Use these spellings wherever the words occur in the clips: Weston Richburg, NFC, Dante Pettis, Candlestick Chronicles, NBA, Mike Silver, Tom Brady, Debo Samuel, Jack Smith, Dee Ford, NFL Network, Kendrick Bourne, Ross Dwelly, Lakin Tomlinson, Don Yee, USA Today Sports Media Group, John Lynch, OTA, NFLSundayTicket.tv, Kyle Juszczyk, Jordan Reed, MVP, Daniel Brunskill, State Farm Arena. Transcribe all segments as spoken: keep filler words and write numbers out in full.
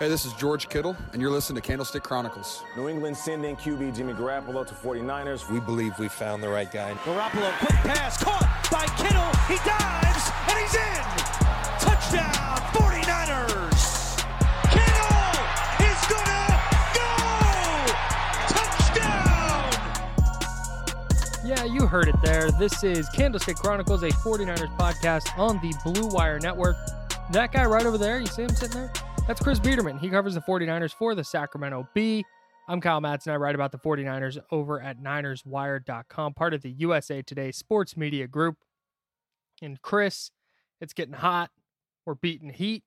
Hey, this is George Kittle, and you're listening to Candlestick Chronicles. New England sending Q B Jimmy Garoppolo to 49ers. We believe we found the right guy. Garoppolo, quick pass, caught by Kittle. He dives, and he's in. Touchdown, 49ers. Kittle is gonna go. Touchdown. Yeah, you heard it there. This is Candlestick Chronicles, a 49ers podcast on the Blue Wire Network. That guy right over there, you see him sitting there? That's Chris Biederman. He covers the 49ers for the Sacramento Bee. I'm Kyle Madsen. I write about the 49ers over at Niners Wire dot com, part of the U S A Today Sports Media Group. And Chris, it's getting hot. We're beating heat.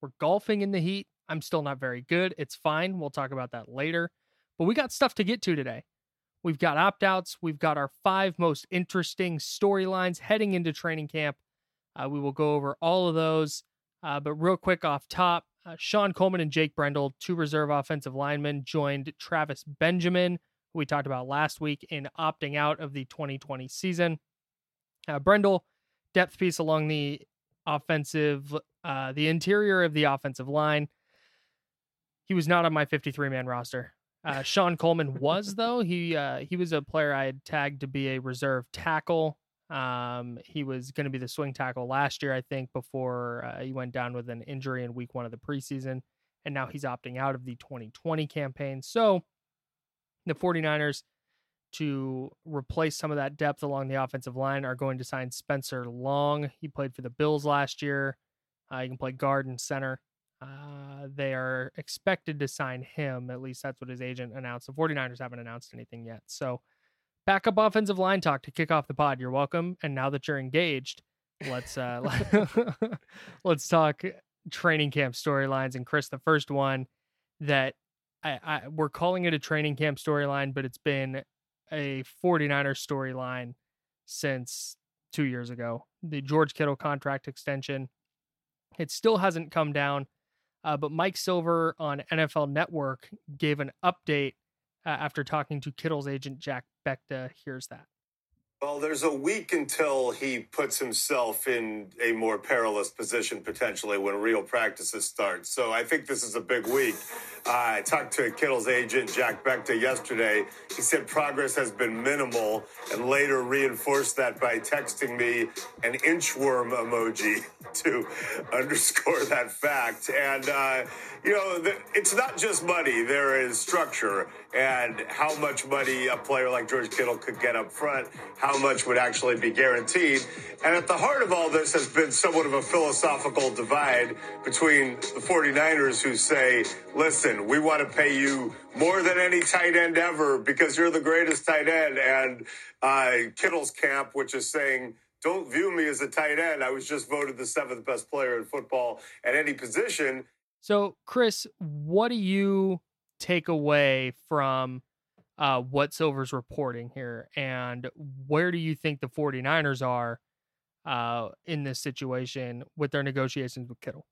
We're golfing in the heat. I'm still not very good. It's fine. We'll talk about that later. But we got stuff to get to today. We've got opt-outs. We've got our five most interesting storylines heading into training camp. Uh, we will go over all of those. Uh, but real quick off top, Uh, Sean Coleman and Jake Brendel, two reserve offensive linemen, joined Travis Benjamin, who we talked about last week, in opting out of the twenty twenty season. Uh, Brendel, depth piece along the offensive, uh, the interior of the offensive line. He was not on my fifty-three man roster. Uh, Sean Coleman was, though. He uh, he was a player I had tagged to be a reserve tackle. Um, he was going to be the swing tackle last year, I think, before uh, he went down with an injury in week one of the preseason, and now he's opting out of the twenty twenty campaign. So the 49ers, to replace some of that depth along the offensive line, are going to sign Spencer Long. He played for the Bills last year. Uh, he can play guard and center. Uh, they are expected to sign him. At least that's what his agent announced. The 49ers haven't announced anything yet. So backup offensive line talk to kick off the pod. You're welcome. And now that you're engaged, let's uh, let's talk training camp storylines. And Chris, the first one that I, I we're calling it a training camp storyline, but it's been a 49ers storyline since two years ago. The George Kittle contract extension. It still hasn't come down. Uh, but Mike Silver on N F L Network gave an update uh, after talking to Kittle's agent, Jack Bechta. Here's that. Well, there's a week until he puts himself in a more perilous position, potentially, when real practices start. So I think this is a big week. Uh, I talked to Kittle's agent, Jack Bechta, yesterday. He said progress has been minimal and later reinforced that by texting me an inchworm emoji to underscore that fact. And, uh, you know, the, it's not just money. There is structure and how much money a player like George Kittle could get up front, how how much would actually be guaranteed. And at the heart of all this has been somewhat of a philosophical divide between the 49ers, who say, listen, we want to pay you more than any tight end ever because you're the greatest tight end, and uh, Kittle's camp, which is saying, don't view me as a tight end. I was just voted the seventh best player in football at any position. So, Chris, what do you take away from Uh, what Silver's reporting here, and where do you think the 49ers are uh, in this situation with their negotiations with Kittle?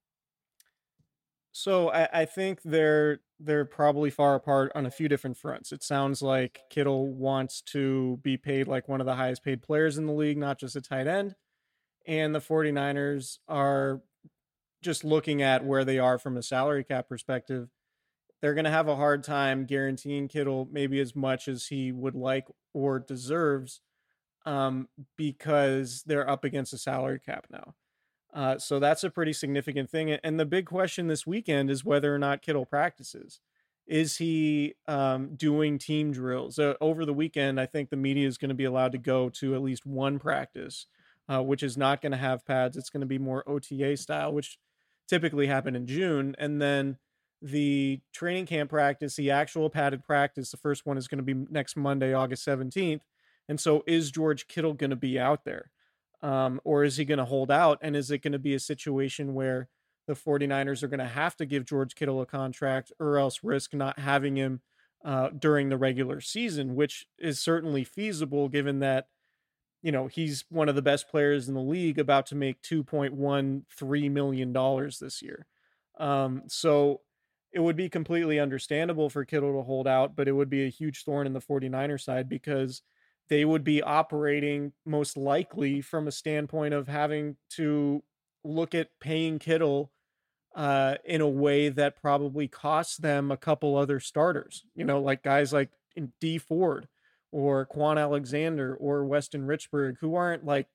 So I, I think they're they're probably far apart on a few different fronts. It sounds like Kittle wants to be paid like one of the highest paid players in the league, not just a tight end. And the 49ers are just looking at where they are from a salary cap perspective. They're going to have a hard time guaranteeing Kittle maybe as much as he would like or deserves um, because they're up against a salary cap now. Uh, so that's a pretty significant thing. And the big question this weekend is whether or not Kittle practices. Is he um, doing team drills? Uh, over the weekend, I think the media is going to be allowed to go to at least one practice, uh, which is not going to have pads. It's going to be more O T A style, which typically happen in June. And then the training camp practice, the actual padded practice, the first one is going to be next Monday, August seventeenth. And so is George Kittle going to be out there? Um, or is he going to hold out? And is it going to be a situation where the 49ers are going to have to give George Kittle a contract or else risk not having him uh, during the regular season, which is certainly feasible given that, you know, he's one of the best players in the league, about to make two point one three million dollars this year. Um, so it would be completely understandable for Kittle to hold out, but it would be a huge thorn in the 49er side because they would be operating most likely from a standpoint of having to look at paying Kittle uh, in a way that probably costs them a couple other starters, you know, like guys like Dee Ford or Quan Alexander or Weston Richburg, who aren't like,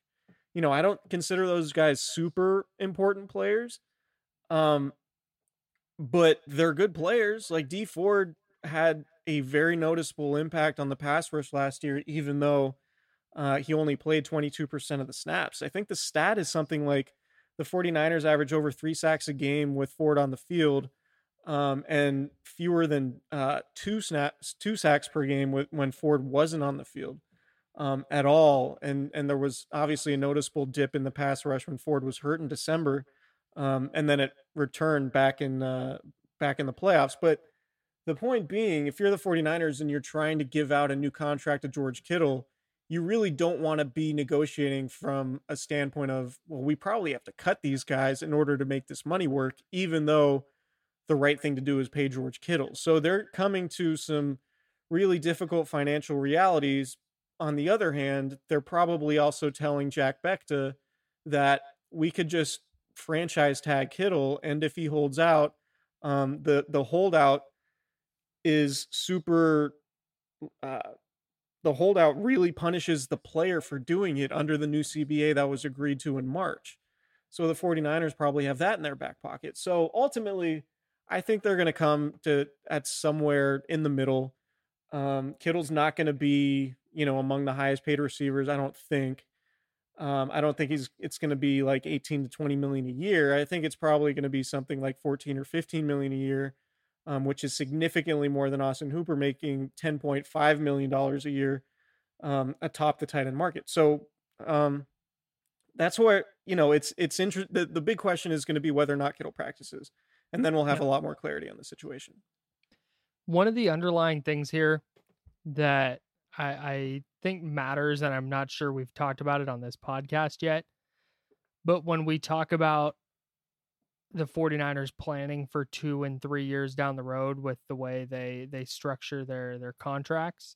you know, I don't consider those guys super important players. Um, But they're good players. Like Dee Ford had a very noticeable impact on the pass rush last year, even though uh, he only played twenty-two percent of the snaps. I think the stat is something like the 49ers average over three sacks a game with Ford on the field um, and fewer than uh, two snaps, two sacks per game with, when Ford wasn't on the field um, at all. And, and there was obviously a noticeable dip in the pass rush when Ford was hurt in December. Um, and then it returned back in uh, back in the playoffs. But the point being, if you're the 49ers and you're trying to give out a new contract to George Kittle, you really don't want to be negotiating from a standpoint of, well, we probably have to cut these guys in order to make this money work, even though the right thing to do is pay George Kittle. So they're coming to some really difficult financial realities. On the other hand, they're probably also telling Jack Bechta that we could just franchise tag Kittle, and if he holds out, um, the the holdout is super. Uh, the holdout really punishes the player for doing it under the new C B A that was agreed to in March. So the 49ers probably have that in their back pocket. So ultimately, I think they're going to come to at somewhere in the middle. Um, Kittle's not going to be, you know, among the highest paid receivers, I don't think. Um, I don't think he's. It's going to be like eighteen to twenty million a year. I think it's probably going to be something like fourteen or fifteen million a year, um, which is significantly more than Austin Hooper making ten point five million dollars a year um, atop the tight end market. So um, that's where, you know, it's it's inter- the, the big question is going to be whether or not Kittle practices, and then we'll have yeah. a lot more clarity on the situation. One of the underlying things here that I, I think matters, and I'm not sure we've talked about it on this podcast yet, but when we talk about the 49ers planning for two and three years down the road with the way they, they structure their, their contracts.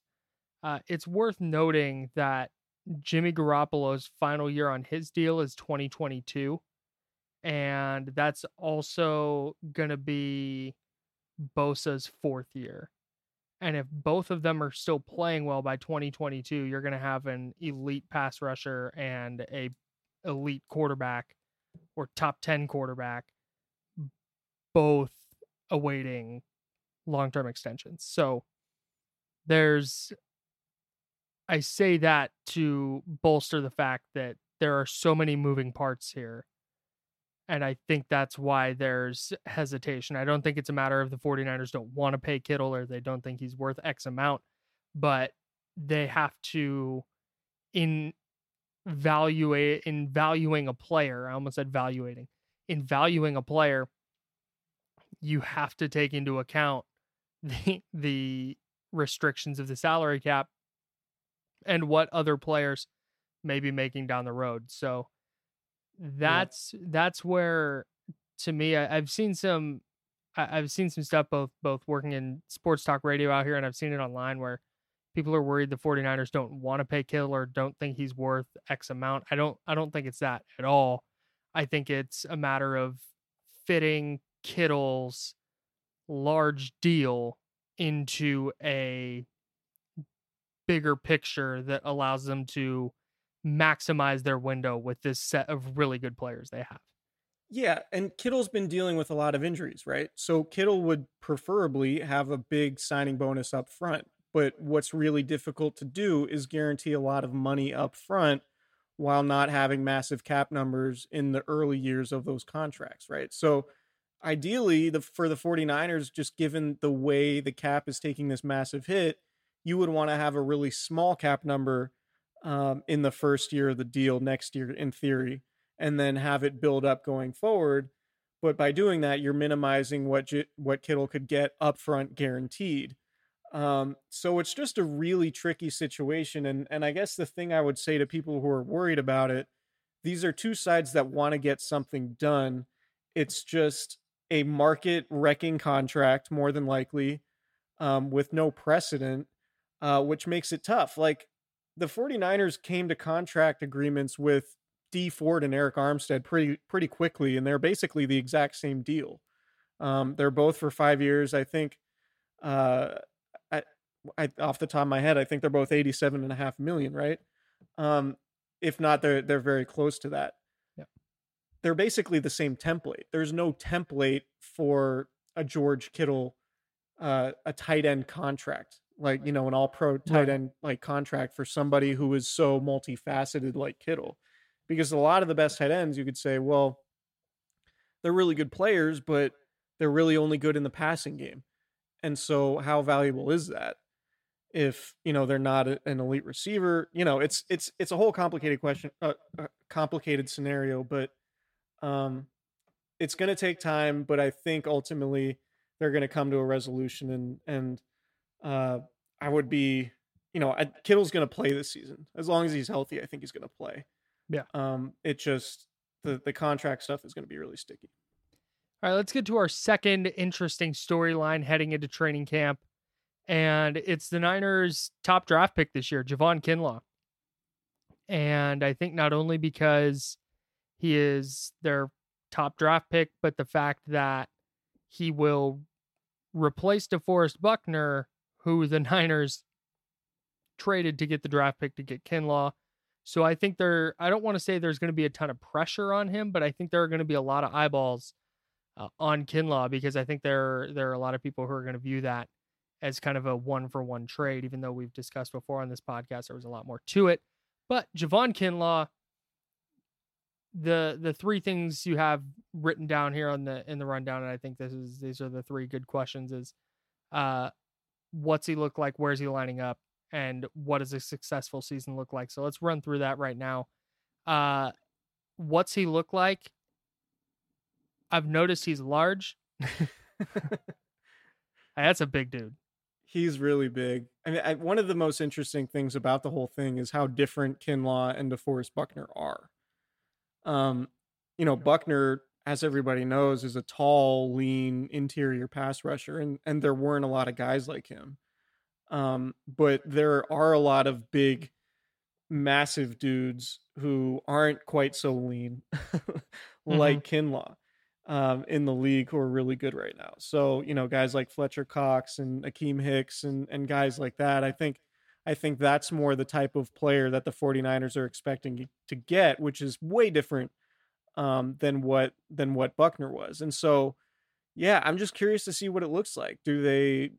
Uh, it's worth noting that Jimmy Garoppolo's final year on his deal is twenty twenty-two. And that's also going to be Bosa's fourth year. And if both of them are still playing well by twenty twenty-two, you're going to have an elite pass rusher and a elite quarterback or top ten quarterback, both awaiting long-term extensions. So there's, I say that to bolster the fact that there are so many moving parts here. And I think that's why there's hesitation. I don't think it's a matter of the 49ers don't want to pay Kittle or they don't think he's worth X amount, but they have to, in evaluate, in valuing a player, I almost said valuating, in valuing a player, you have to take into account the, the restrictions of the salary cap and what other players may be making down the road. So that's yeah. that's where, to me, I, I've seen some I, I've seen some stuff both both working in sports talk radio out here, and I've seen it online where people are worried the 49ers don't want to pay Kittle or don't think he's worth X amount. I don't I don't think it's that at all. I think it's a matter of fitting Kittle's large deal into a bigger picture that allows them to maximize their window with this set of really good players they have. Yeah, and Kittle's been dealing with a lot of injuries, right? So Kittle would preferably have a big signing bonus up front, but what's really difficult to do is guarantee a lot of money up front while not having massive cap numbers in the early years of those contracts, right? So ideally, the for the 49ers, just given the way the cap is taking this massive hit, you would want to have a really small cap number Um, in the first year of the deal next year, in theory, and then have it build up going forward. But by doing that, you're minimizing what what Kittle could get upfront guaranteed. Um, so it's just a really tricky situation. And, and I guess the thing I would say to people who are worried about it, these are two sides that want to get something done. It's just a market wrecking contract, more than likely, um, with no precedent, uh, which makes it tough. Like, the 49ers came to contract agreements with Dee Ford and Eric Armstead pretty, pretty quickly. And they're basically the exact same deal. Um, they're both for five years. I think uh, I, I, off the top of my head, I think they're both eighty-seven and a half million, right? Um, if not, they're, they're very close to that. Yeah. They're basically the same template. There's no template for a George Kittle, uh, a tight end contract. Like, you know, an all pro tight end like contract for somebody who is so multifaceted like Kittle, because a lot of the best tight ends, you could say, well, they're really good players, but they're really only good in the passing game. And so how valuable is that if, you know, they're not a, an elite receiver? You know, it's, it's, it's a whole complicated question, a uh, complicated scenario, but um, it's going to take time, but I think ultimately they're going to come to a resolution and, and, Uh, I would be, you know, I, Kittle's going to play this season. As long as he's healthy, I think he's going to play. Yeah. Um, it just, the, the contract stuff is going to be really sticky. All right, let's get to our second interesting storyline heading into training camp. And it's the Niners' top draft pick this year, Javon Kinlaw. And I think not only because he is their top draft pick, but the fact that he will replace DeForest Buckner, who the Niners traded to get the draft pick to get Kinlaw. So I think there, I don't want to say there's going to be a ton of pressure on him, but I think there are going to be a lot of eyeballs uh, on Kinlaw, because I think there, there are a lot of people who are going to view that as kind of a one-for-one trade, even though we've discussed before on this podcast, there was a lot more to it. But Javon Kinlaw, the the three things you have written down here on the in the rundown, and I think this is these are the three good questions, is uh what's he look like, where's he lining up, and what does a successful season look like? So let's run through that right now. Uh what's he look like? I've noticed he's large. That's a big dude. He's really big. I mean, I, one of the most interesting things about the whole thing is how different Kinlaw and DeForest Buckner are. Um, you know, Buckner as everybody knows, is a tall, lean interior pass rusher. And, and there weren't a lot of guys like him. Um, but there are a lot of big, massive dudes who aren't quite so lean like mm-hmm. Kinlaw um, in the league who are really good right now. So, you know, guys like Fletcher Cox and Akeem Hicks and, and guys like that, I think, I think that's more the type of player that the 49ers are expecting to get, which is way different um, than what, than what Buckner was. And so, yeah, I'm just curious to see what it looks like. Do they,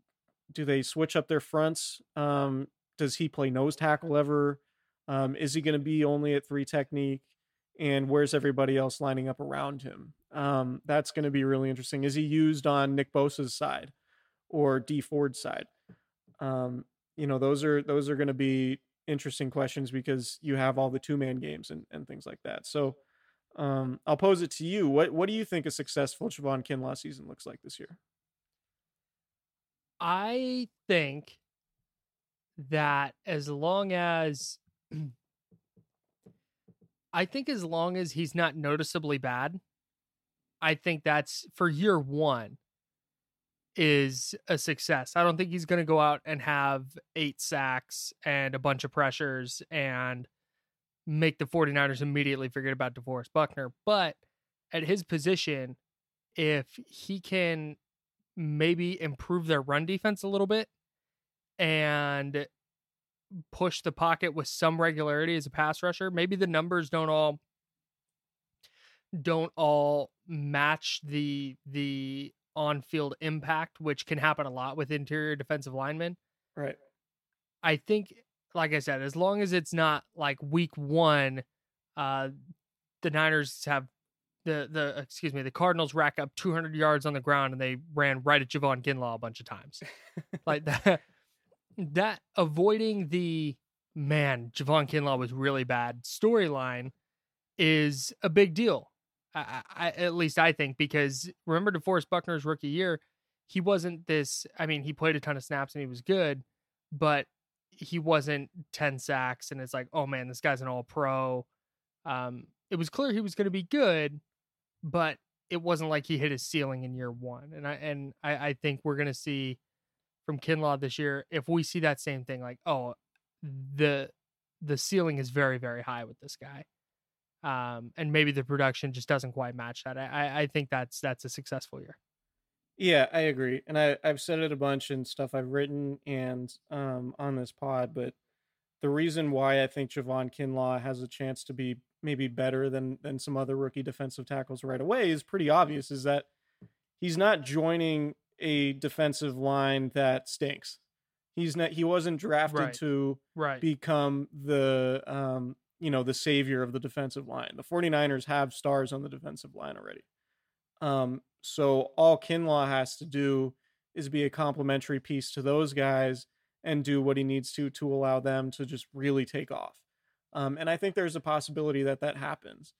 do they switch up their fronts? Um, does he play nose tackle ever? Um, is he going to be only at three technique, and where's everybody else lining up around him? Um, that's going to be really interesting. Is he used on Nick Bosa's side or Dee Ford's side? Um, you know, those are, those are going to be interesting questions because you have all the two man games and, and things like that. So, um, I'll pose it to you. What, what do you think a successful Javon Kinlaw season looks like this year? I think that as long as I think as long as he's not noticeably bad, I think that's for year one is a success. I don't think he's going to go out and have eight sacks and a bunch of pressures and make the 49ers immediately forget about DeForest Buckner. But at his position, if he can maybe improve their run defense a little bit and push the pocket with some regularity as a pass rusher, maybe the numbers don't all don't all match the the on-field impact, which can happen a lot with interior defensive linemen. Right. I think, like I said, as long as it's not like week one, uh, the Niners have the the excuse me the Cardinals rack up two hundred yards on the ground and they ran right at Javon Kinlaw a bunch of times, like that. That avoiding the man, Javon Kinlaw was really bad storyline is a big deal. I, I, at least I think, because remember DeForest Buckner's rookie year, he wasn't this, I mean, he played a ton of snaps and he was good, but he wasn't ten sacks. And it's like, oh man, this guy's an all pro. Um, it was clear he was going to be good, but it wasn't like he hit his ceiling in year one. And I, and I, I think we're going to see from Kinlaw this year, if we see that same thing, like, oh, the the ceiling is very, very high with this guy, um, and maybe the production just doesn't quite match that. I, I think that's that's a successful year. Yeah, I agree, and I, I've said it a bunch in stuff I've written and um, on this pod, but the reason why I think Javon Kinlaw has a chance to be maybe better than than some other rookie defensive tackles right away is pretty obvious, is that he's not joining a defensive line that stinks. He's not, he wasn't drafted right. to right. become the, um, you know, the savior of the defensive line. The 49ers have stars on the defensive line already. Um, so all Kinlaw has to do is be a complementary piece to those guys and do what he needs to, to allow them to just really take off. Um, and I think there's a possibility that that happens.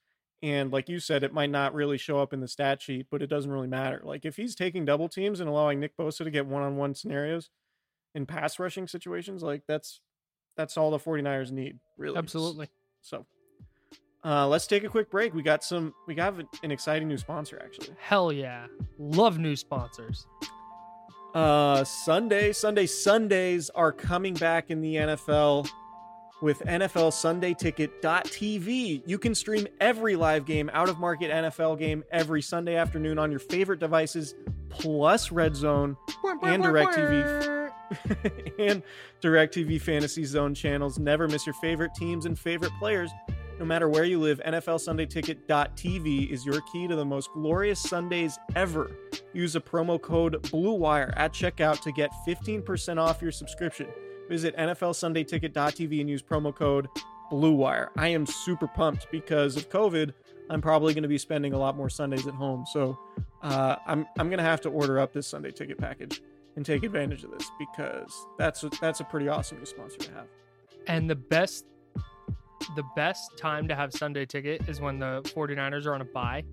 And like you said, it might not really show up in the stat sheet, but it doesn't really matter. Like if he's taking double teams and allowing Nick Bosa to get one-on-one scenarios in pass rushing situations, like that's, that's all the 49ers need, really. Absolutely. So uh, let's take a quick break. We got some, we got an exciting new sponsor, actually. Hell yeah. Love new sponsors. Uh, Sunday, Sunday, Sundays are coming back in the N F L. With N F L Sunday Ticket dot T V, you can stream every live game, out-of-market N F L game every Sunday afternoon on your favorite devices, plus Red Zone and DirecTV and DirecTV Fantasy Zone channels. Never miss your favorite teams and favorite players. No matter where you live, N F L Sunday Ticket dot T V is your key to the most glorious Sundays ever. Use a promo code BLUEWIRE at checkout to get fifteen percent off your subscription. Visit N F L Sunday Ticket dot T V and use promo code BLUEWIRE. I am super pumped because of COVID. I'm probably going to be spending a lot more Sundays at home. So uh, I'm I'm going to have to order up this Sunday ticket package and take advantage of this, because that's a, that's a pretty awesome new sponsor to have. And the best the best time to have Sunday Ticket is when the 49ers are on a bye,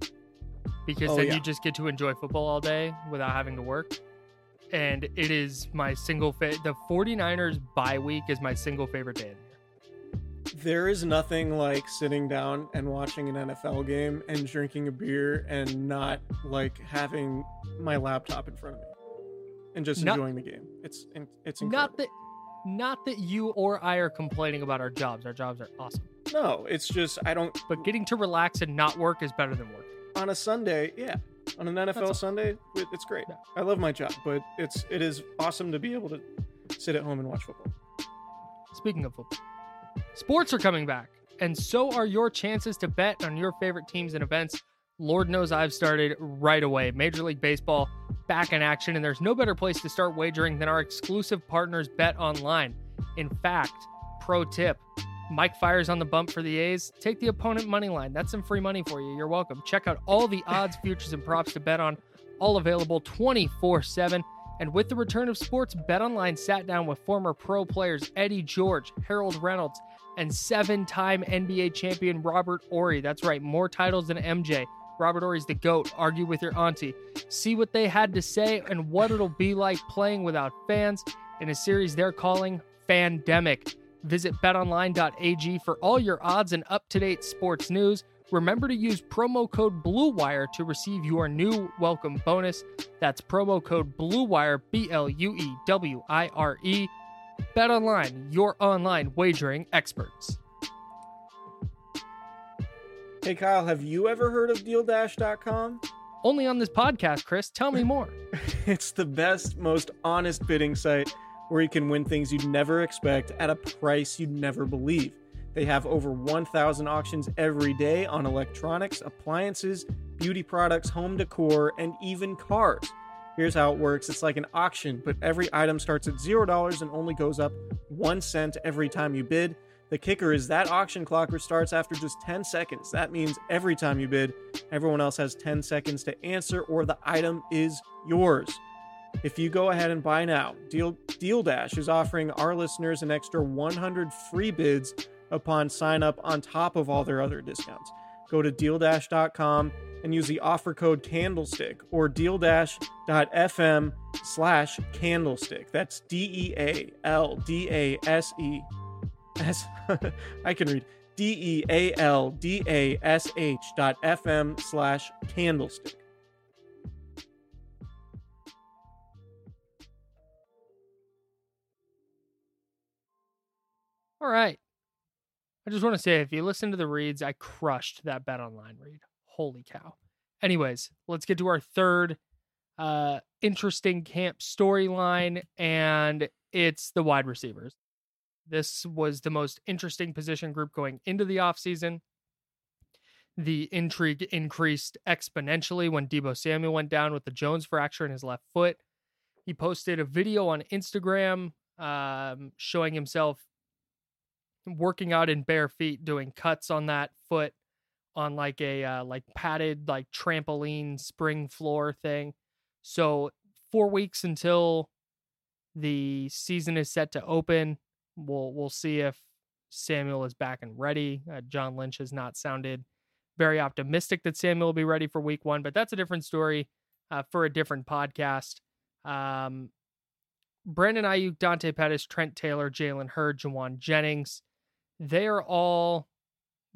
because oh, then yeah. you just get to enjoy football all day without having to work. And it is my single favorite. The 49ers bye week is my single favorite day of the year. there is nothing like sitting down and watching an N F L game and drinking a beer and not like having my laptop in front of me and just not, enjoying the game. It's it's incredible. Not that not that you or I are complaining about our jobs. Our jobs are awesome. No, it's just I don't. But getting to relax and not work is better than work. On a Sunday, yeah. On an N F L Sunday, it's great. Yeah. I love my job, but it's it is awesome to be able to sit at home and watch football. Speaking of football, sports are coming back, and so are your chances to bet on your favorite teams and events. Lord knows I've started right away. Major League Baseball back in action, and there's no better place to start wagering than our exclusive partners, BetOnline. In fact, pro tip, Mike fires on the bump for the A's. Take the opponent money line. That's some free money for you. You're welcome. Check out all the odds, futures, and props to bet on, all available twenty-four seven. And with the return of sports, BetOnline sat down with former pro players Eddie George, Harold Reynolds, and seven-time N B A champion Robert Horry. That's right, more titles than M J. Robert Horry's the GOAT. Argue with your auntie. See what they had to say and what it'll be like playing without fans in a series they're calling Fandemic. Visit bet online dot a g for all your odds and up-to-date sports news. Remember to use promo code BLUEWIRE to receive your new welcome bonus. That's promo code BLUEWIRE, B L U E W I R E. BetOnline, your online wagering experts. Hey, Kyle, have you ever heard of deal dash dot com? Only on this podcast, Chris. Tell me more. It's the best, most honest bidding site where you can win things you'd never expect at a price you'd never believe. They have over one thousand auctions every day on electronics, appliances, beauty products, home decor, and even cars. Here's how it works. It's like an auction, but every item starts at zero dollars and only goes up one cent every time you bid. The kicker is that auction clock restarts after just ten seconds. That means every time you bid, everyone else has ten seconds to answer or the item is yours. If you go ahead and buy now, Deal, Deal Dash is offering our listeners an extra one hundred free bids upon sign up on top of all their other discounts. Go to deal dash dot com and use the offer code Candlestick or deal dash dot f m slash Candlestick. That's D E A L D A S E. As I can read, D E A L D A S H dot F M slash Candlestick. All right. I just want to say, if you listen to the reads, I crushed that BetOnline read. Holy cow. Anyways, let's get to our third uh, interesting camp storyline, and it's the wide receivers. This was the most interesting position group going into the offseason. The intrigue increased exponentially when Debo Samuel went down with the Jones fracture in his left foot. He posted a video on Instagram um, showing himself working out in bare feet, doing cuts on that foot on like a uh, like padded like trampoline spring floor thing. So four weeks until the season is set to open. We'll we'll see if Samuel is back and ready. Uh, John Lynch has not sounded very optimistic that Samuel will be ready for week one, but that's a different story uh, for a different podcast. Um, Brandon Ayuk, Dante Pettis, Trent Taylor, Jaylen Hurd, Juwan Jennings, they are all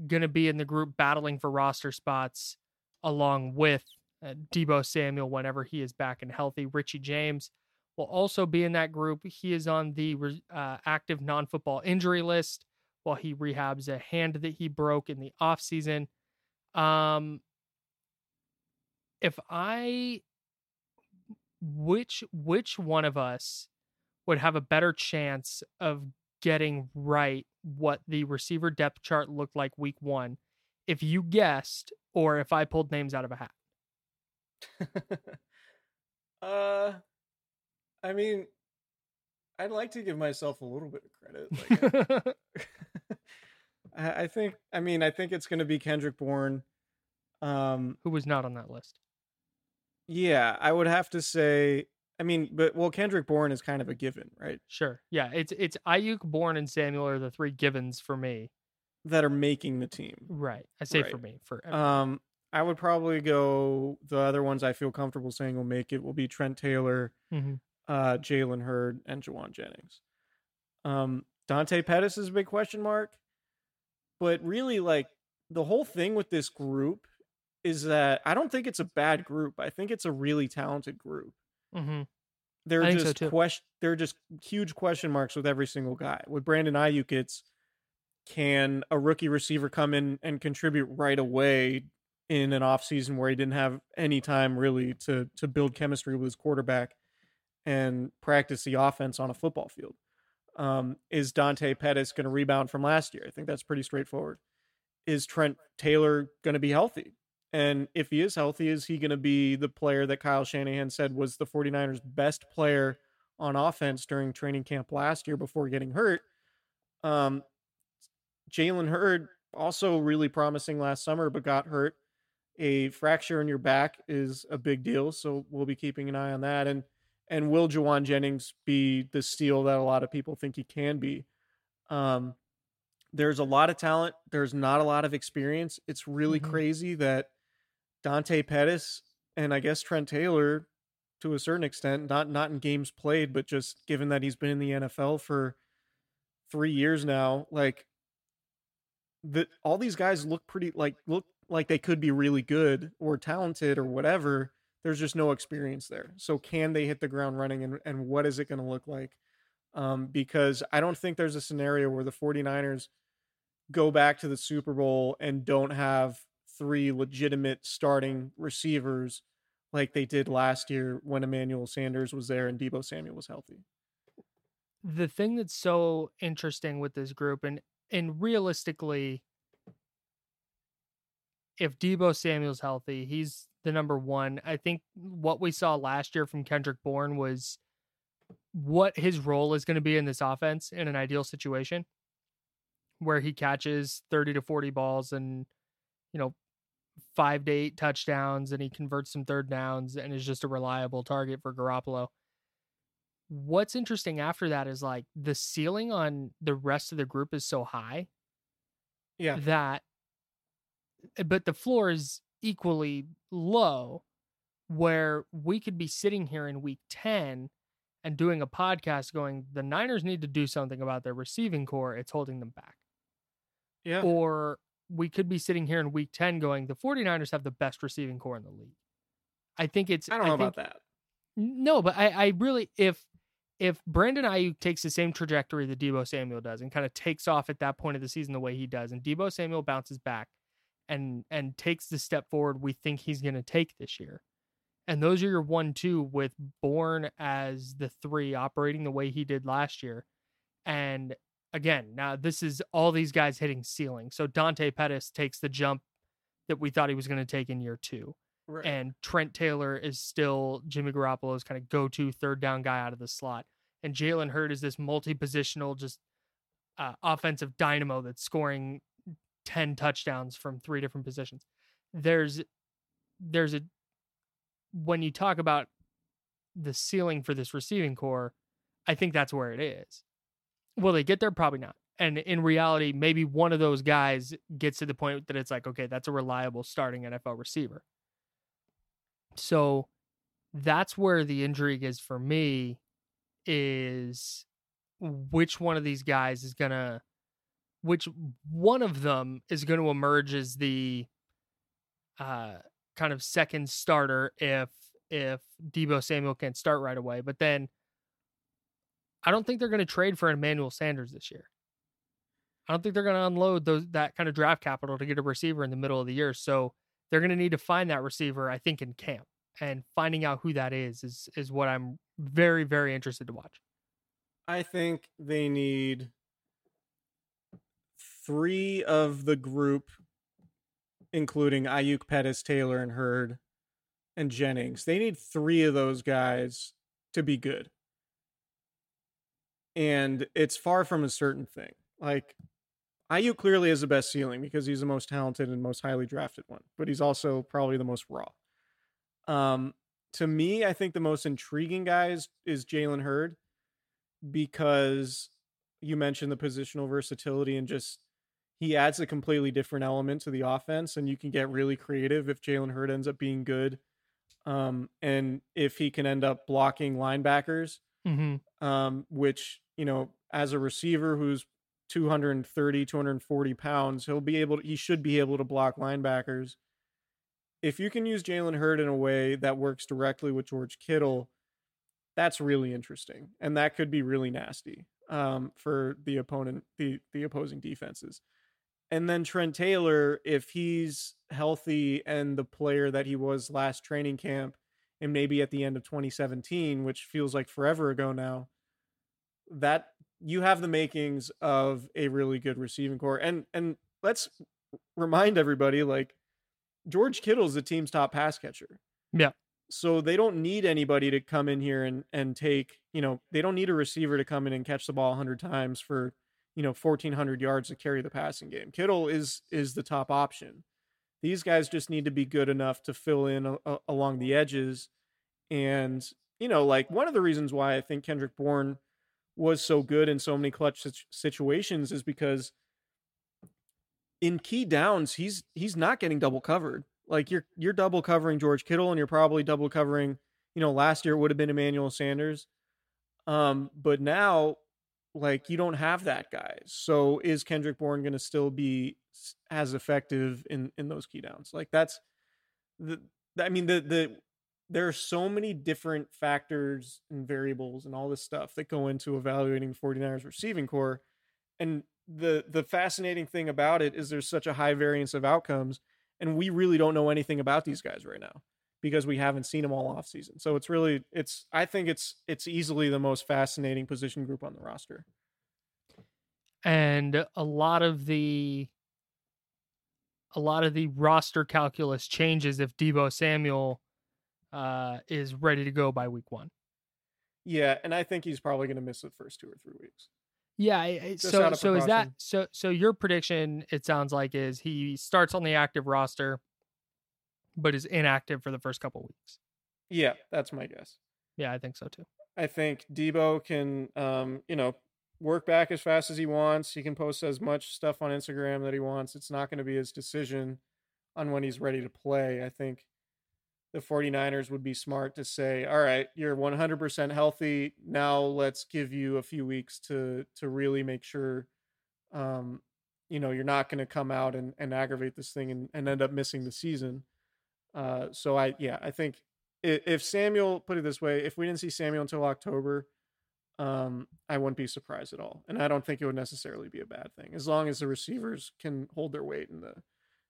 going to be in the group battling for roster spots along with uh, Debo Samuel whenever he is back and healthy. Richie James will also be in that group. He is on the uh, active non-football injury list while he rehabs a hand that he broke in the offseason. Um, if I, which, which one of us would have a better chance of getting right what the receiver depth chart looked like week one, if you guessed, or if I pulled names out of a hat? uh... I mean, I'd like to give myself a little bit of credit. Like, I, I think, I mean, I think it's going to be Kendrick Bourne. Um, Who was not on that list. Yeah, I would have to say, I mean, but well, Kendrick Bourne is kind of a given, right? Sure. Yeah, it's it's Ayuk, Bourne, and Samuel are the three givens for me. That are making the team. Right. I say right. for me. For everyone. Um, I would probably go, the other ones I feel comfortable saying will make it will be Trent Taylor, mm-hmm. Uh, Jaylen Hurd, and Juwan Jennings. Um, Dante Pettis is a big question mark. But really, like, the whole thing with this group is that I don't think it's a bad group. I think it's a really talented group. Mm-hmm. They're I just so question. They're just huge question marks with every single guy. With Brandon Ayuk, it's can a rookie receiver come in and contribute right away in an offseason where he didn't have any time really to to build chemistry with his quarterback and practice the offense on a football field? Um, is Dante Pettis going to rebound from last year? I think that's pretty straightforward. Is Trent Taylor going to be healthy? And if he is healthy, is he going to be the player that Kyle Shanahan said was the 49ers' best player on offense during training camp last year before getting hurt? Um, Jaylen Hurd, also really promising last summer, but got hurt. A fracture in your back is a big deal, so we'll be keeping an eye on that. And and will Juwan Jennings be the steal that a lot of people think he can be? Um, there's a lot of talent. There's not a lot of experience. It's really mm-hmm. crazy that Dante Pettis and I guess Trent Taylor, to a certain extent, not not in games played, but just given that he's been in the N F L for three years now, like the all these guys look pretty like look like they could be really good or talented or whatever. There's just no experience there. So can they hit the ground running, and, and what is it going to look like? Um, because I don't think there's a scenario where the 49ers go back to the Super Bowl and don't have three legitimate starting receivers like they did last year when Emmanuel Sanders was there and Debo Samuel was healthy. The thing that's so interesting with this group, and and realistically, if Debo Samuel's healthy, he's the number one. I think what we saw last year from Kendrick Bourne was what his role is going to be in this offense in an ideal situation where he catches thirty to forty balls and, you know, five to eight touchdowns, and he converts some third downs and is just a reliable target for Garoppolo. What's interesting after that is like the ceiling on the rest of the group is so high. Yeah. That, but the floor is equally low, where we could be sitting here in week ten and doing a podcast going, the Niners need to do something about their receiving core. It's holding them back. Yeah. Or we could be sitting here in week ten going, the 49ers have the best receiving core in the league. I think it's, I don't know I think, about that. No, but I, I really, if, if Brandon Ayuk takes the same trajectory that Debo Samuel does and kind of takes off at that point of the season, the way he does, and Debo Samuel bounces back and, and takes the step forward we think he's going to take this year. And those are your one, two with Bourne as the three operating the way he did last year. And again, now this is all these guys hitting ceiling. So Dante Pettis takes the jump that we thought he was going to take in year two. Right. And Trent Taylor is still Jimmy Garoppolo's kind of go-to third down guy out of the slot. And Jaylen Hurd is this multi-positional, just uh, offensive dynamo that's scoring ten touchdowns from three different positions. There's, there's a, when you talk about the ceiling for this receiving core, I think that's where it is. Will they get there? Probably not. And in reality, maybe one of those guys gets to the point that it's like, okay, that's a reliable starting N F L receiver. So that's where the intrigue is for me, is which one of these guys is going to, which one of them is going to emerge as the uh, kind of second starter if if Debo Samuel can't start right away. But then I don't think they're going to trade for Emmanuel Sanders this year. I don't think they're going to unload those that kind of draft capital to get a receiver in the middle of the year. So they're going to need to find that receiver, I think, in camp. And finding out who that is is is what I'm very, very interested to watch. I think they need three of the group, including Ayuk, Pettis, Taylor, and Hurd, and Jennings. They need three of those guys to be good. And it's far from a certain thing. Like, Ayuk clearly has the best ceiling because he's the most talented and most highly drafted one, but he's also probably the most raw. Um, to me, I think the most intriguing guy is, is Jaylen Hurd, because you mentioned the positional versatility, and just he adds a completely different element to the offense, and you can get really creative if Jaylen Hurd ends up being good. Um, and if he can end up blocking linebackers, mm-hmm. um, which, you know, as a receiver who's two thirty, two forty pounds. He'll be able to, he should be able to block linebackers. If you can use Jaylen Hurd in a way that works directly with George Kittle, that's really interesting. And that could be really nasty um, for the opponent, the, the opposing defenses. And then Trent Taylor, if he's healthy and the player that he was last training camp and maybe at the end of twenty seventeen, which feels like forever ago now, that you have the makings of a really good receiving corps. And, and let's remind everybody, like, George Kittle's the team's top pass catcher. Yeah. So they don't need anybody to come in here and, and take, you know, they don't need a receiver to come in and catch the ball a hundred times for, you know, fourteen hundred yards to carry the passing game. Kittle is, is the top option. These guys just need to be good enough to fill in a, a, along the edges. And, you know, like, one of the reasons why I think Kendrick Bourne was so good in so many clutch situations is because in key downs, he's, he's not getting double covered. Like, you're you're double covering George Kittle, and you're probably double covering, you know, last year it would have been Emmanuel Sanders. Um, but now, like, you don't have that guy. So is Kendrick Bourne going to still be as effective in, in those key downs? Like, that's the, I mean, the, the, there are so many different factors and variables and all this stuff that go into evaluating the 49ers receiving core. And the, the fascinating thing about it is there's such a high variance of outcomes. And we really don't know anything about these guys right now because we haven't seen them all offseason. So it's really, it's, I think it's, it's easily the most fascinating position group on the roster. And a lot of the, a lot of the roster calculus changes if Debo Samuel uh, is ready to go by week one. Yeah. And I think he's probably going to miss the first two or three weeks. Yeah. So, so is that, so, so your prediction, it sounds like, is he starts on the active roster, but is inactive for the first couple of weeks. Yeah. That's my guess. Yeah. I think so too. I think Debo can, um, you know, work back as fast as he wants. He can post as much stuff on Instagram that he wants. It's not going to be his decision on when he's ready to play. I think the 49ers would be smart to say, all right, you're one hundred percent healthy. Now let's give you a few weeks to, to really make sure, um, you know, you're not going to come out and, and aggravate this thing and, and end up missing the season. Uh, so I, yeah, I think if, if Samuel, put it this way, if we didn't see Samuel until October, um, I wouldn't be surprised at all. And I don't think it would necessarily be a bad thing, as long as the receivers can hold their weight in the,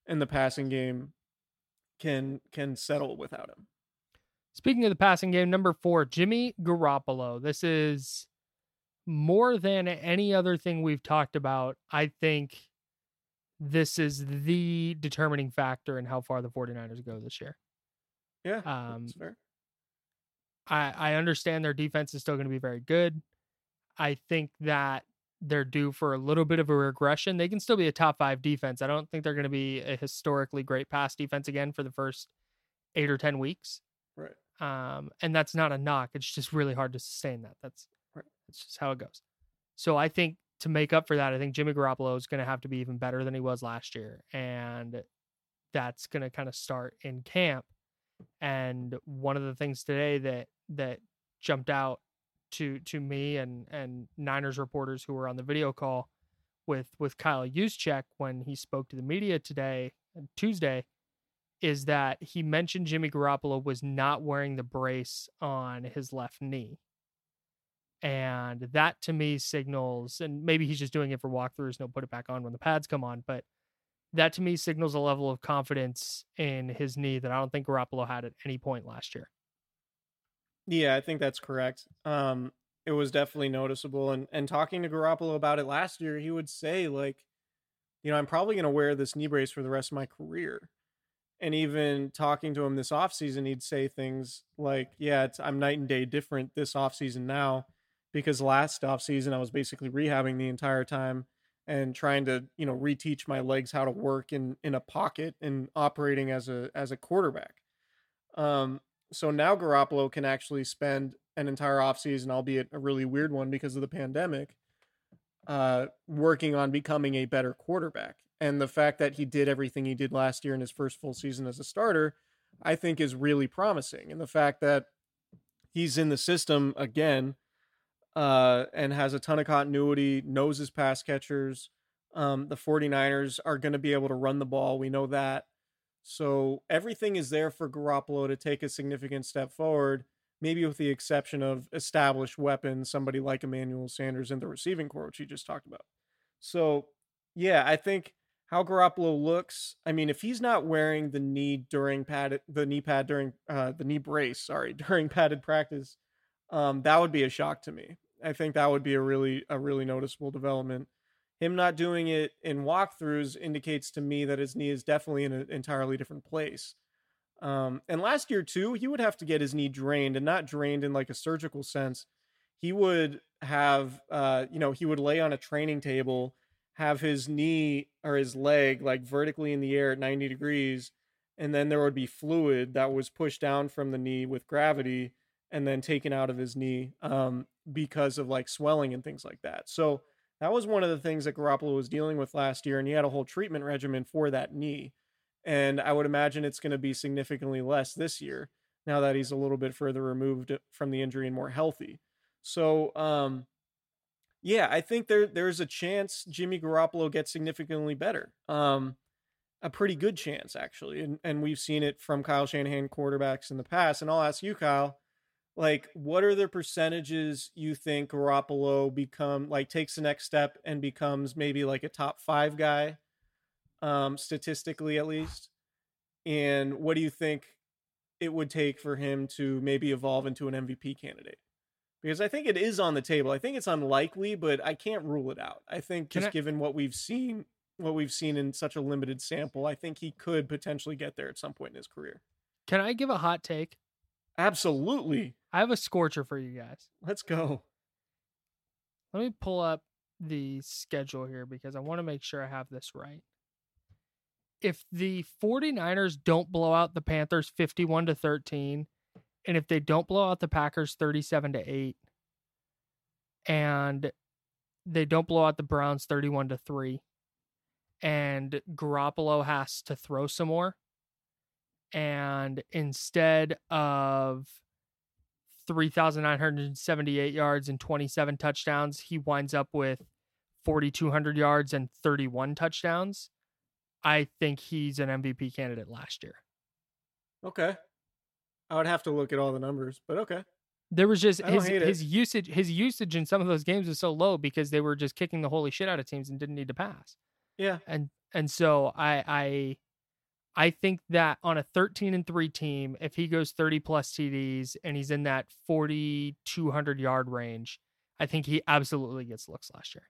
in the passing game, can can settle without him. Speaking of the passing game, number four, Jimmy Garoppolo. This is more than any other thing we've talked about. I think this is the determining factor in how far the 49ers go this year. Yeah, um, that's fair. I, I understand their defense is still going to be very good. I think that they're due for a little bit of a regression. They can still be a top five defense. I don't think they're going to be a historically great pass defense again for the first eight or ten weeks. Right. Um, and that's not a knock. It's just really hard to sustain that. That's right. That's just how it goes. So I think to make up for that, I think Jimmy Garoppolo is going to have to be even better than he was last year. And that's going to kind of start in camp. And one of the things today that, that jumped out to to me and, and Niners reporters who were on the video call with, with Kyle Juszczyk when he spoke to the media today, Tuesday, is that he mentioned Jimmy Garoppolo was not wearing the brace on his left knee. And that to me signals, and maybe he's just doing it for walkthroughs and he'll put it back on when the pads come on, but that to me signals a level of confidence in his knee that I don't think Garoppolo had at any point last year. Yeah, I think that's correct. Um, it was definitely noticeable. And and talking to Garoppolo about it last year, he would say, like, you know, I'm probably going to wear this knee brace for the rest of my career. And even talking to him this offseason, he'd say things like, yeah, it's, I'm night and day different this offseason now, because last offseason I was basically rehabbing the entire time and trying to, you know, reteach my legs how to work in, in a pocket and operating as a as a quarterback. Um So now Garoppolo can actually spend an entire offseason, albeit a really weird one because of the pandemic, uh, working on becoming a better quarterback. And the fact that he did everything he did last year in his first full season as a starter, I think is really promising. And the fact that he's in the system again, uh, and has a ton of continuity, knows his pass catchers. Um, the 49ers are going to be able to run the ball. We know that. So everything is there for Garoppolo to take a significant step forward, maybe with the exception of established weapons, somebody like Emmanuel Sanders and the receiving corps, which you just talked about. So, yeah, I think how Garoppolo looks, I mean, if he's not wearing the knee during padded, the knee pad during uh, the knee brace, sorry, during padded practice, um, that would be a shock to me. I think that would be a really, a really noticeable development. Him not doing it in walkthroughs indicates to me that his knee is definitely in an entirely different place. Um, and last year too, he would have to get his knee drained, and not drained in like a surgical sense. He would have, uh, you know, he would lay on a training table, have his knee or his leg like vertically in the air at ninety degrees. And then there would be fluid that was pushed down from the knee with gravity and then taken out of his knee, um, because of like swelling and things like that. So, that was one of the things that Garoppolo was dealing with last year, and he had a whole treatment regimen for that knee. And I would imagine it's going to be significantly less this year now that he's a little bit further removed from the injury and more healthy. So, um, yeah, I think there there's a chance Jimmy Garoppolo gets significantly better. Um, a pretty good chance, actually. And, and we've seen it from Kyle Shanahan quarterbacks in the past. And I'll ask you, Kyle, like, what are the percentages you think Garoppolo become like takes the next step and becomes maybe like a top five guy, um, statistically at least? And what do you think it would take for him to maybe evolve into an M V P candidate? Because I think it is on the table. I think it's unlikely, but I can't rule it out. I think just I- given what we've seen, what we've seen in such a limited sample, I think he could potentially get there at some point in his career. Can I give a hot take? Absolutely. I have a scorcher for you guys. Let's go. Let me pull up the schedule here because I want to make sure I have this right. If the 49ers don't blow out the Panthers fifty-one to thirteen, and if they don't blow out the Packers thirty-seven to eight, and they don't blow out the Browns thirty-one to three, and Garoppolo has to throw some more, and instead of three thousand nine hundred seventy-eight yards and twenty-seven touchdowns, he winds up with four thousand two hundred yards and thirty-one touchdowns, I think he's an M V P candidate last year. Okay. I would have to look at all the numbers, but okay. There was just his, his usage, his usage in some of those games was so low because they were just kicking the holy shit out of teams and didn't need to pass. Yeah. And, and so I, I, I think that on a thirteen and three team, if he goes thirty plus T Ds and he's in that four thousand two hundred yard range, I think he absolutely gets looks last year.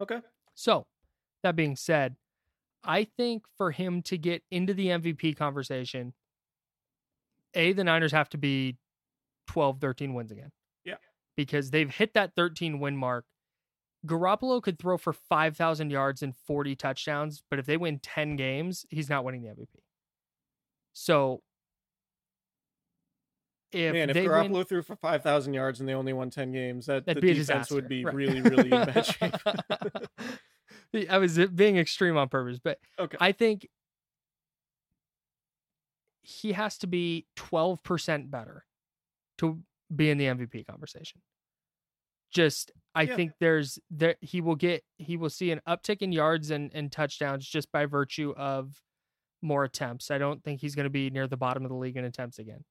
Okay. So that being said, I think for him to get into the M V P conversation, A, the Niners have to be twelve, thirteen wins again. Yeah. Because they've hit that thirteen win mark. Garoppolo could throw for five thousand yards and forty touchdowns, but if they win ten games, he's not winning the M V P. So, if, Man, if they Garoppolo win, threw for five thousand yards and they only won ten games, that the defense disaster, would be right. really, really in bad shape. I was being extreme on purpose, but okay. I think he has to be twelve percent better to be in the M V P conversation. Just, I yeah. think there's there he will get he will see an uptick in yards and, and touchdowns just by virtue of more attempts. I don't think he's going to be near the bottom of the league in attempts again.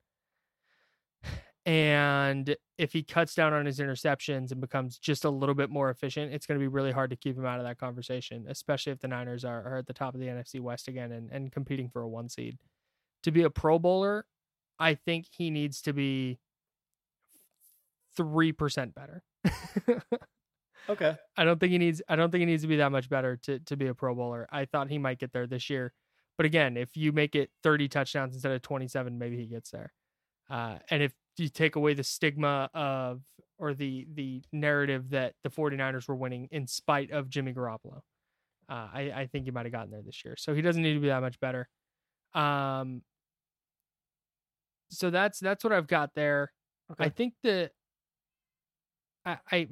And if he cuts down on his interceptions and becomes just a little bit more efficient, it's going to be really hard to keep him out of that conversation, especially if the Niners are, are at the top of the N F C West again and, and competing for a one seed. To be a Pro Bowler, I think he needs to be three percent better. Okay. I don't think he needs I don't think he needs to be that much better to, to be a Pro Bowler. I thought he might get there this year. But again, if you make it thirty touchdowns instead of twenty-seven, maybe he gets there. Uh, and if you take away the stigma of or the the narrative that the 49ers were winning in spite of Jimmy Garoppolo, uh, I, I think he might have gotten there this year. So he doesn't need to be that much better. Um so that's that's what I've got there. Okay. I think the I, I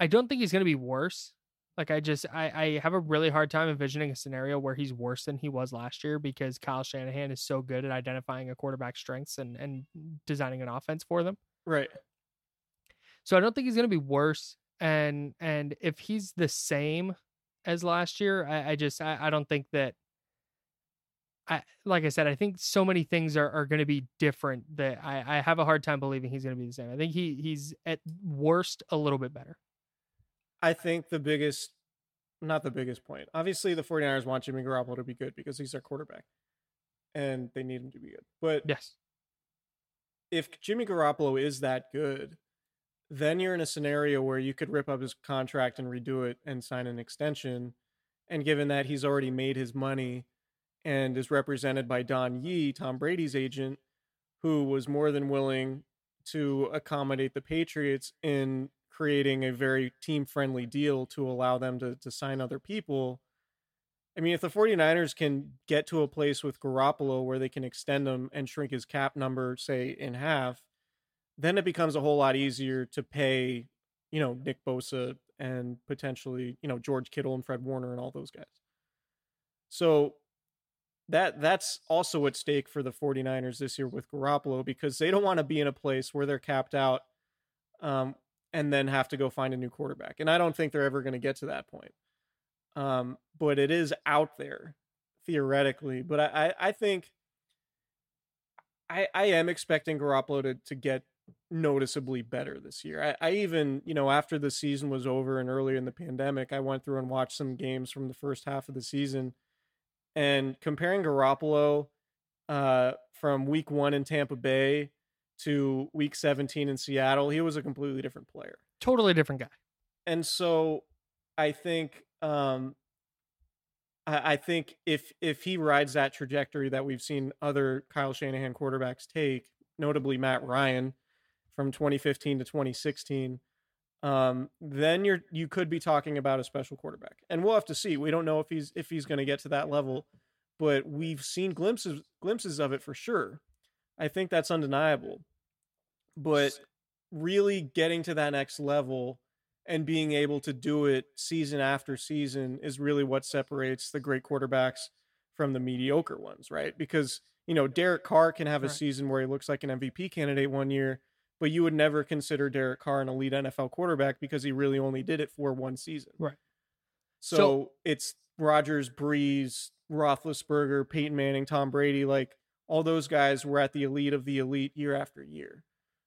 I don't think he's going to be worse. Like I just, I, I have a really hard time envisioning a scenario where he's worse than he was last year because Kyle Shanahan is so good at identifying a quarterback's strengths and, and designing an offense for them. Right. So I don't think he's going to be worse. And and if he's the same as last year, I, I just I, I don't think that. I like I said, I think so many things are, are going to be different that I, I have a hard time believing he's going to be the same. I think he he's at worst a little bit better. I think the biggest, not the biggest point. Obviously, the 49ers want Jimmy Garoppolo to be good because he's their quarterback, and they need him to be good. But yes, if Jimmy Garoppolo is that good, then you're in a scenario where you could rip up his contract and redo it and sign an extension. And given that he's already made his money and is represented by Don Yee, Tom Brady's agent, who was more than willing to accommodate the Patriots in creating a very team-friendly deal to allow them to, to sign other people. I mean, if the 49ers can get to a place with Garoppolo where they can extend him and shrink his cap number, say, in half, then it becomes a whole lot easier to pay, you know, Nick Bosa and potentially, you know, George Kittle and Fred Warner and all those guys. So that that's also at stake for the 49ers this year with Garoppolo, because they don't want to be in a place where they're capped out um, and then have to go find a new quarterback. And I don't think they're ever going to get to that point. Um, but it is out there theoretically. But I, I, I think I, I am expecting Garoppolo to, to get noticeably better this year. I, I even, you know, after the season was over and earlier in the pandemic, I went through and watched some games from the first half of the season. And comparing Garoppolo uh, from week one in Tampa Bay to week seventeen in Seattle, he was a completely different player. Totally different guy. And so I think um, I, I think if if he rides that trajectory that we've seen other Kyle Shanahan quarterbacks take, notably Matt Ryan from twenty fifteen to twenty sixteen, Um, then you're you could be talking about a special quarterback, and we'll have to see. We don't know if he's if he's going to get to that level, but we've seen glimpses glimpses of it for sure. I think that's undeniable. But really getting to that next level and being able to do it season after season is really what separates the great quarterbacks from the mediocre ones, right? Because, you know, Derek Carr can have a season where he looks like an M V P candidate one year, but you would never consider Derek Carr an elite N F L quarterback because he really only did it for one season. Right. So, so it's Rodgers, Breeze, Roethlisberger, Peyton Manning, Tom Brady, like all those guys were at the elite of the elite year after year.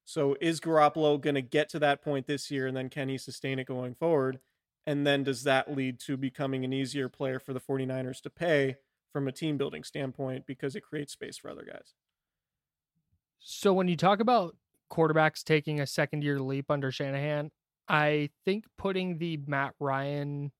So is Garoppolo going to get to that point this year? And then can he sustain it going forward? And then does that lead to becoming an easier player for the 49ers to pay from a team building standpoint, because it creates space for other guys? So when you talk about quarterbacks taking a second year leap under Shanahan, I think putting the Matt Ryan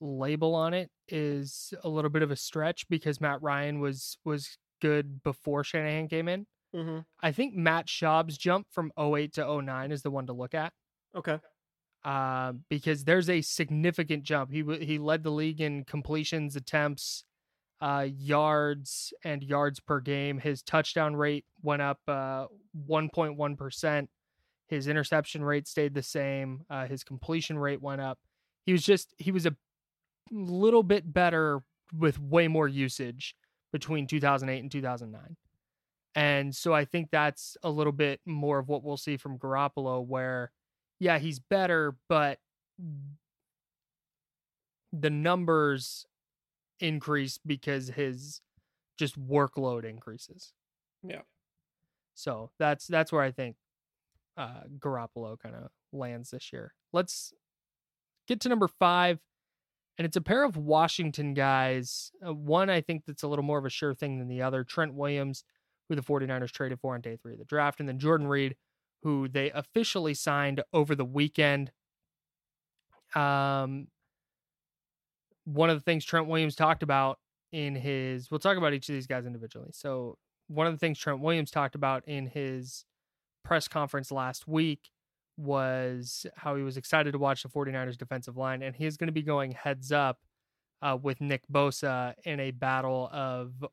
label on it is a little bit of a stretch, because Matt Ryan was was good before Shanahan came in. Mm-hmm. I think Matt Schaub's jump from oh eight to oh nine is the one to look at. Okay. Uh, because there's a significant jump. He he led the league in completions, attempts, Uh, yards and yards per game. His touchdown rate went up uh, one point one percent. His interception rate stayed the same. Uh, his completion rate went up. He was just, he was a little bit better with way more usage between two thousand eight and two thousand nine. And so I think that's a little bit more of what we'll see from Garoppolo, where, yeah, he's better, but the numbers increase because his just workload increases. Yeah. So that's that's where I think uh Garoppolo kind of lands this year. Let's get to number five, and it's a pair of Washington guys. Uh, one I think that's a little more of a sure thing than the other. Trent Williams, who the 49ers traded for on day three of the draft, and then Jordan Reed, who they officially signed over the weekend. Um One of the things Trent Williams talked about in his, we'll talk about each of these guys individually. So one of the things Trent Williams talked about in his press conference last week was how he was excited to watch the 49ers defensive line, and he is going to be going heads up uh, with Nick Bosa in a battle of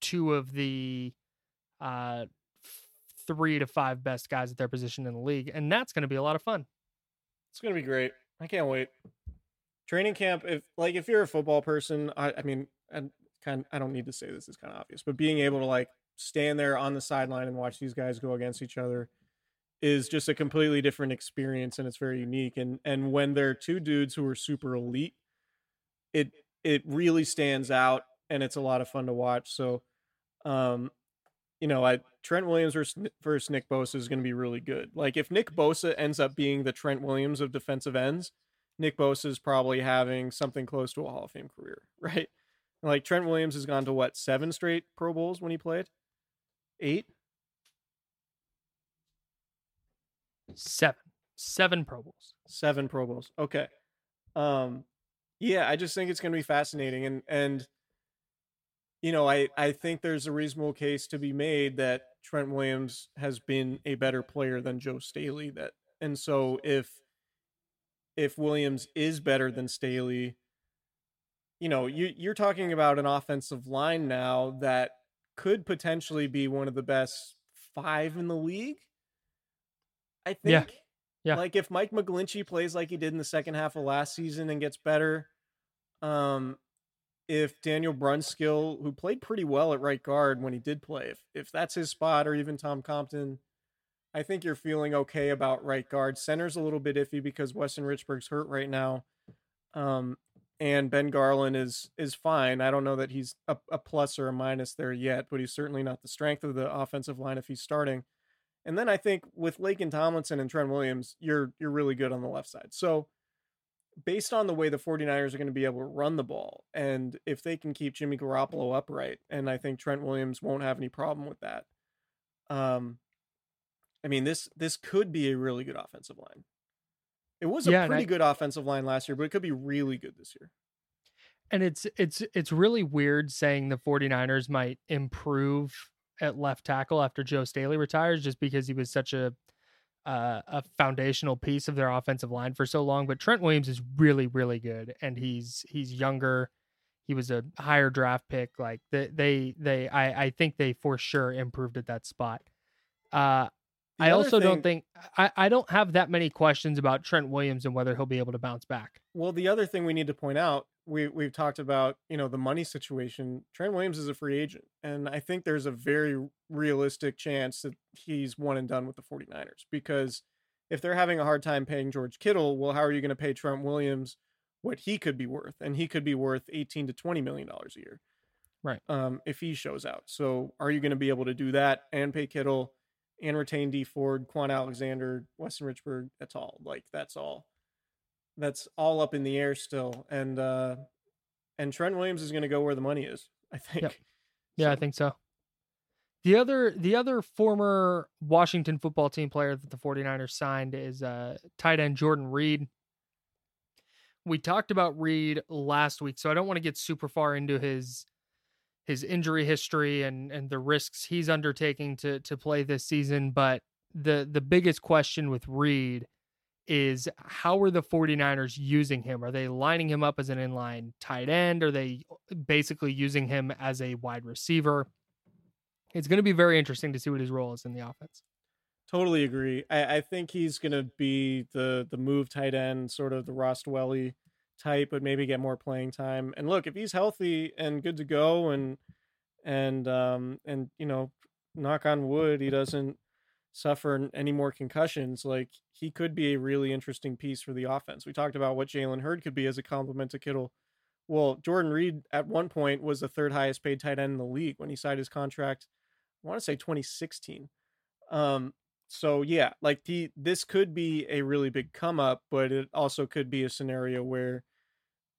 two of the uh, three to five best guys at their position in the league. And that's going to be a lot of fun. It's going to be great. I can't wait. Training camp, if like if you're a football person, I, I mean, and kind, I don't need to say this, it's kind of obvious, but being able to like stand there on the sideline and watch these guys go against each other is just a completely different experience, and it's very unique. And and when there are two dudes who are super elite, it it really stands out, and it's a lot of fun to watch. So, um, you know, I, Trent Williams versus, versus Nick Bosa is going to be really good. Like, if Nick Bosa ends up being the Trent Williams of defensive ends, Nick Bosa is probably having something close to a Hall of Fame career, right? Like, Trent Williams has gone to, what, seven straight Pro Bowls when he played? Eight? Seven. Seven Pro Bowls. Seven Pro Bowls. Okay. Um, yeah, I just think it's going to be fascinating. And, and you know, I, I think there's a reasonable case to be made that Trent Williams has been a better player than Joe Staley. That, and so if if Williams is better than Staley, you know, you, you're talking about an offensive line now that could potentially be one of the best five in the league, I think. Yeah. Yeah. Like, if Mike McGlinchey plays like he did in the second half of last season and gets better, um, if Daniel Brunskill, who played pretty well at right guard when he did play, if, if that's his spot, or even Tom Compton, I think you're feeling okay about right guard. Center's a little bit iffy because Weston Richburg's hurt right now. Um, and Ben Garland is is fine. I don't know that he's a, a plus or a minus there yet, but he's certainly not the strength of the offensive line if he's starting. And then I think with Lakin Tomlinson and Trent Williams, you're you're really good on the left side. So based on the way the 49ers are going to be able to run the ball, and if they can keep Jimmy Garoppolo upright, and I think Trent Williams won't have any problem with that. Um, I mean, this this could be a really good offensive line. It was a yeah, pretty I, good offensive line last year, but it could be really good this year. And it's it's it's really weird saying the 49ers might improve at left tackle after Joe Staley retires, just because he was such a uh, a foundational piece of their offensive line for so long. But Trent Williams is really, really good, and he's he's younger. He was a higher draft pick. Like they they, they I, I think they for sure improved at that spot. Uh, I also thing, don't think I, I don't have that many questions about Trent Williams and whether he'll be able to bounce back. Well, the other thing we need to point out, we we've talked about, you know, the money situation. Trent Williams is a free agent, and I think there's a very realistic chance that he's one and done with the 49ers, because if they're having a hard time paying George Kittle, well, how are you going to pay Trent Williams what he could be worth? And he could be worth eighteen to twenty million dollars a year. Right. Um, if he shows out. So are you going to be able to do that and pay Kittle and retain Dee Ford, Quan Alexander, Weston Richburg? That's all. Like, that's all. That's all up in the air still. And uh, and Trent Williams is going to go where the money is, I think. Yep. Yeah, so. I think so. The other the other former Washington football team player that the 49ers signed is uh, tight end Jordan Reed. We talked about Reed last week, so I don't want to get super far into his his injury history and, and the risks he's undertaking to to play this season. But the, the biggest question with Reed is, how are the 49ers using him? Are they lining him up as an inline tight end? Are they basically using him as a wide receiver? It's going to be very interesting to see what his role is in the offense. Totally agree. I, I think he's going to be the, the move tight end, sort of the Ross Dwelly type, but maybe get more playing time. And look, if he's healthy and good to go, and and um and you know, knock on wood, he doesn't suffer any more concussions, like, he could be a really interesting piece for the offense. We talked about what Jaylen Hurd could be as a complement to Kittle. Well, Jordan Reed at one point was the third highest paid tight end in the league when he signed his contract, I want to say twenty sixteen. Um, so yeah, like the this could be a really big come up, but it also could be a scenario where,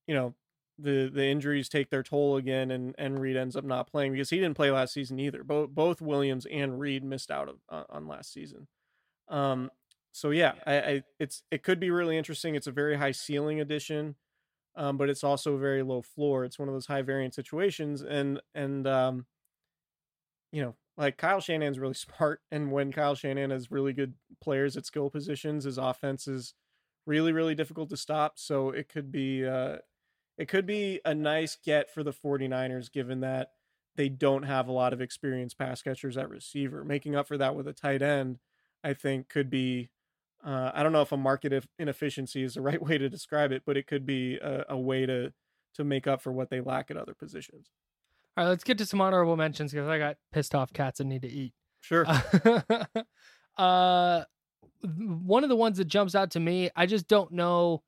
you know, the the injuries take their toll again, and and Reed ends up not playing, because he didn't play last season either. Both both Williams and Reed missed out of, uh, on last season. Um, so yeah, I, I it's it could be really interesting. It's a very high ceiling addition, um, but it's also a very low floor. It's one of those high variance situations, and and um, you know, like, Kyle Shanahan's really smart, and when Kyle Shanahan has really good players at skill positions, his offense is really really difficult to stop. So it could be. Uh, It could be a nice get for the 49ers, given that they don't have a lot of experienced pass catchers at receiver. Making up for that with a tight end, I think, could be, uh, I don't know if a market inefficiency is the right way to describe it, but it could be a, a way to to make up for what they lack at other positions. All right, let's get to some honorable mentions, because I got pissed off cats and need to eat. Sure. Uh, uh, one of the ones that jumps out to me, I just don't know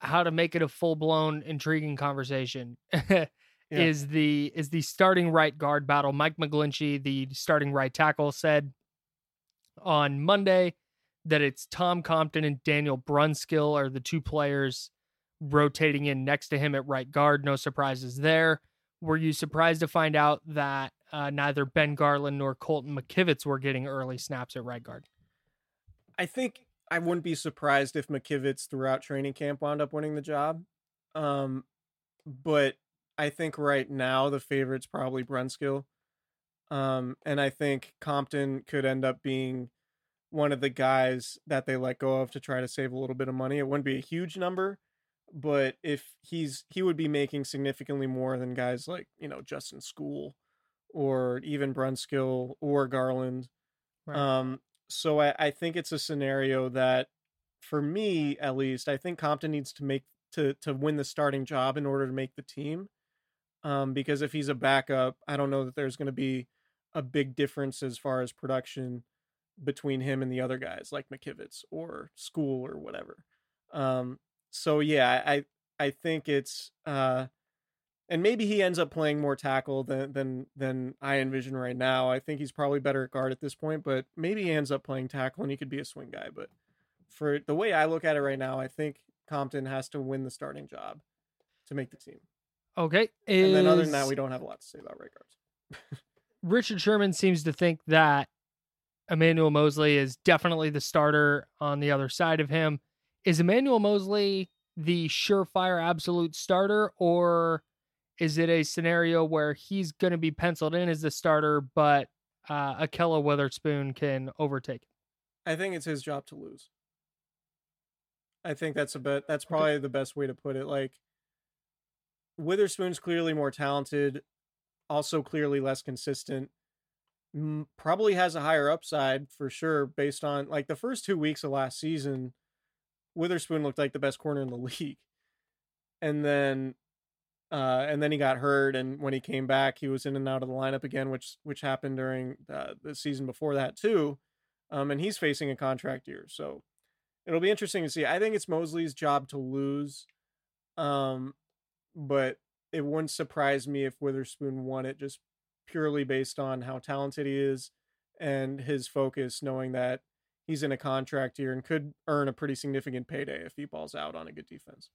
how to make it a full-blown, intriguing conversation, yeah. is the is the starting right guard battle. Mike McGlinchey, the starting right tackle, said on Monday that it's Tom Compton and Daniel Brunskill are the two players rotating in next to him at right guard. No surprises there. Were you surprised to find out that uh, neither Ben Garland nor Colton McKivitz were getting early snaps at right guard? I think I wouldn't be surprised if McKivitz throughout training camp wound up winning the job. Um, but I think right now the favorite's probably Brunskill. Um, and I think Compton could end up being one of the guys that they let go of to try to save a little bit of money. It wouldn't be a huge number, but if he's, he would be making significantly more than guys like, you know, Justin School or even Brunskill or Garland. Right. Um, So I, I think it's a scenario that, for me at least, I think Compton needs to make to to win the starting job in order to make the team. Um, because if he's a backup, I don't know that there's going to be a big difference as far as production between him and the other guys like McKivitz or School or whatever. Um, so yeah, I I think it's uh, and maybe he ends up playing more tackle than, than, than I envision right now. I think he's probably better at guard at this point, but maybe he ends up playing tackle and he could be a swing guy. But for the way I look at it right now, I think Compton has to win the starting job to make the team. Okay. Is... And then other than that, we don't have a lot to say about right guards. Richard Sherman seems to think that Emmanuel Mosley is definitely the starter on the other side of him. Is Emmanuel Mosley the surefire absolute starter, or is it a scenario where he's going to be penciled in as the starter, but uh, Akella Witherspoon can overtake him? I think it's his job to lose. I think that's a bet. That's probably okay. The best way to put it. Like, Witherspoon's clearly more talented, also clearly less consistent. Probably has a higher upside for sure, based on like the first two weeks of last season. Witherspoon looked like the best corner in the league, and then. Uh, and then he got hurt, and when he came back, he was in and out of the lineup again, which which happened during uh, the season before that too. Um, and he's facing a contract year, so it'll be interesting to see. I think it's Mosley's job to lose, um, but it wouldn't surprise me if Witherspoon won it, just purely based on how talented he is and his focus, knowing that he's in a contract year and could earn a pretty significant payday if he balls out on a good defense.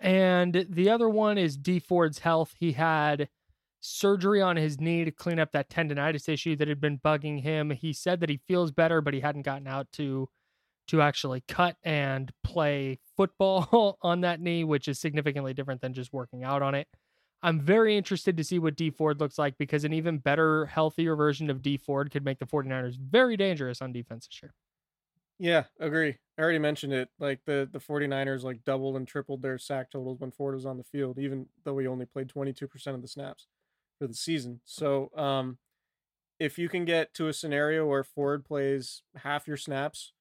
And the other one is Dee Ford's health. He had surgery on his knee to clean up that tendonitis issue that had been bugging him. He said that he feels better, but he hadn't gotten out to to actually cut and play football on that knee, which is significantly different than just working out on it. I'm very interested to see what Dee Ford looks like, because an even better, healthier version of Dee Ford could make the 49ers very dangerous on defense this year. Yeah, agree. I already mentioned it. Like the, the 49ers like doubled and tripled their sack totals when Ford was on the field, even though he only played twenty-two percent of the snaps for the season. So um, if you can get to a scenario where Ford plays half your snaps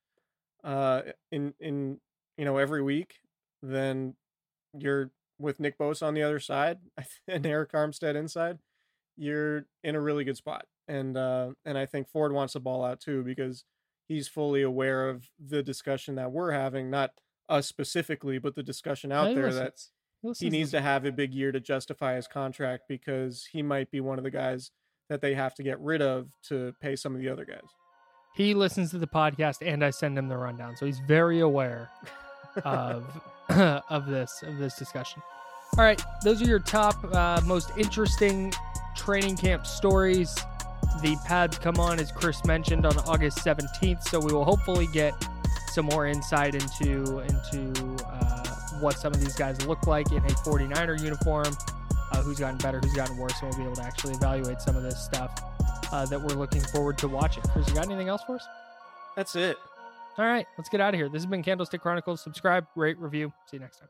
uh, in, in, you know, every week, then you're with Nick Bosa on the other side and Eric Armstead inside, you're in a really good spot. And, uh, and I think Ford wants the ball out too, because he's fully aware of the discussion that we're having, not us specifically, but the discussion out he there listens. that he, he needs to have a big year to justify his contract, because he might be one of the guys that they have to get rid of to pay some of the other guys. He listens to the podcast and I send him the rundown. So he's very aware of, of this, of this discussion. All right. Those are your top uh, most interesting training camp stories. The pads come on, as Chris mentioned, on August seventeenth, so we will hopefully get some more insight into into uh, what some of these guys look like in a 49er uniform, uh, who's gotten better, who's gotten worse, and we'll be able to actually evaluate some of this stuff uh, that we're looking forward to watching. Chris, you got anything else for us? That's it. All right, let's get out of here. This has been Candlestick Chronicles. Subscribe, rate, review. See you next time.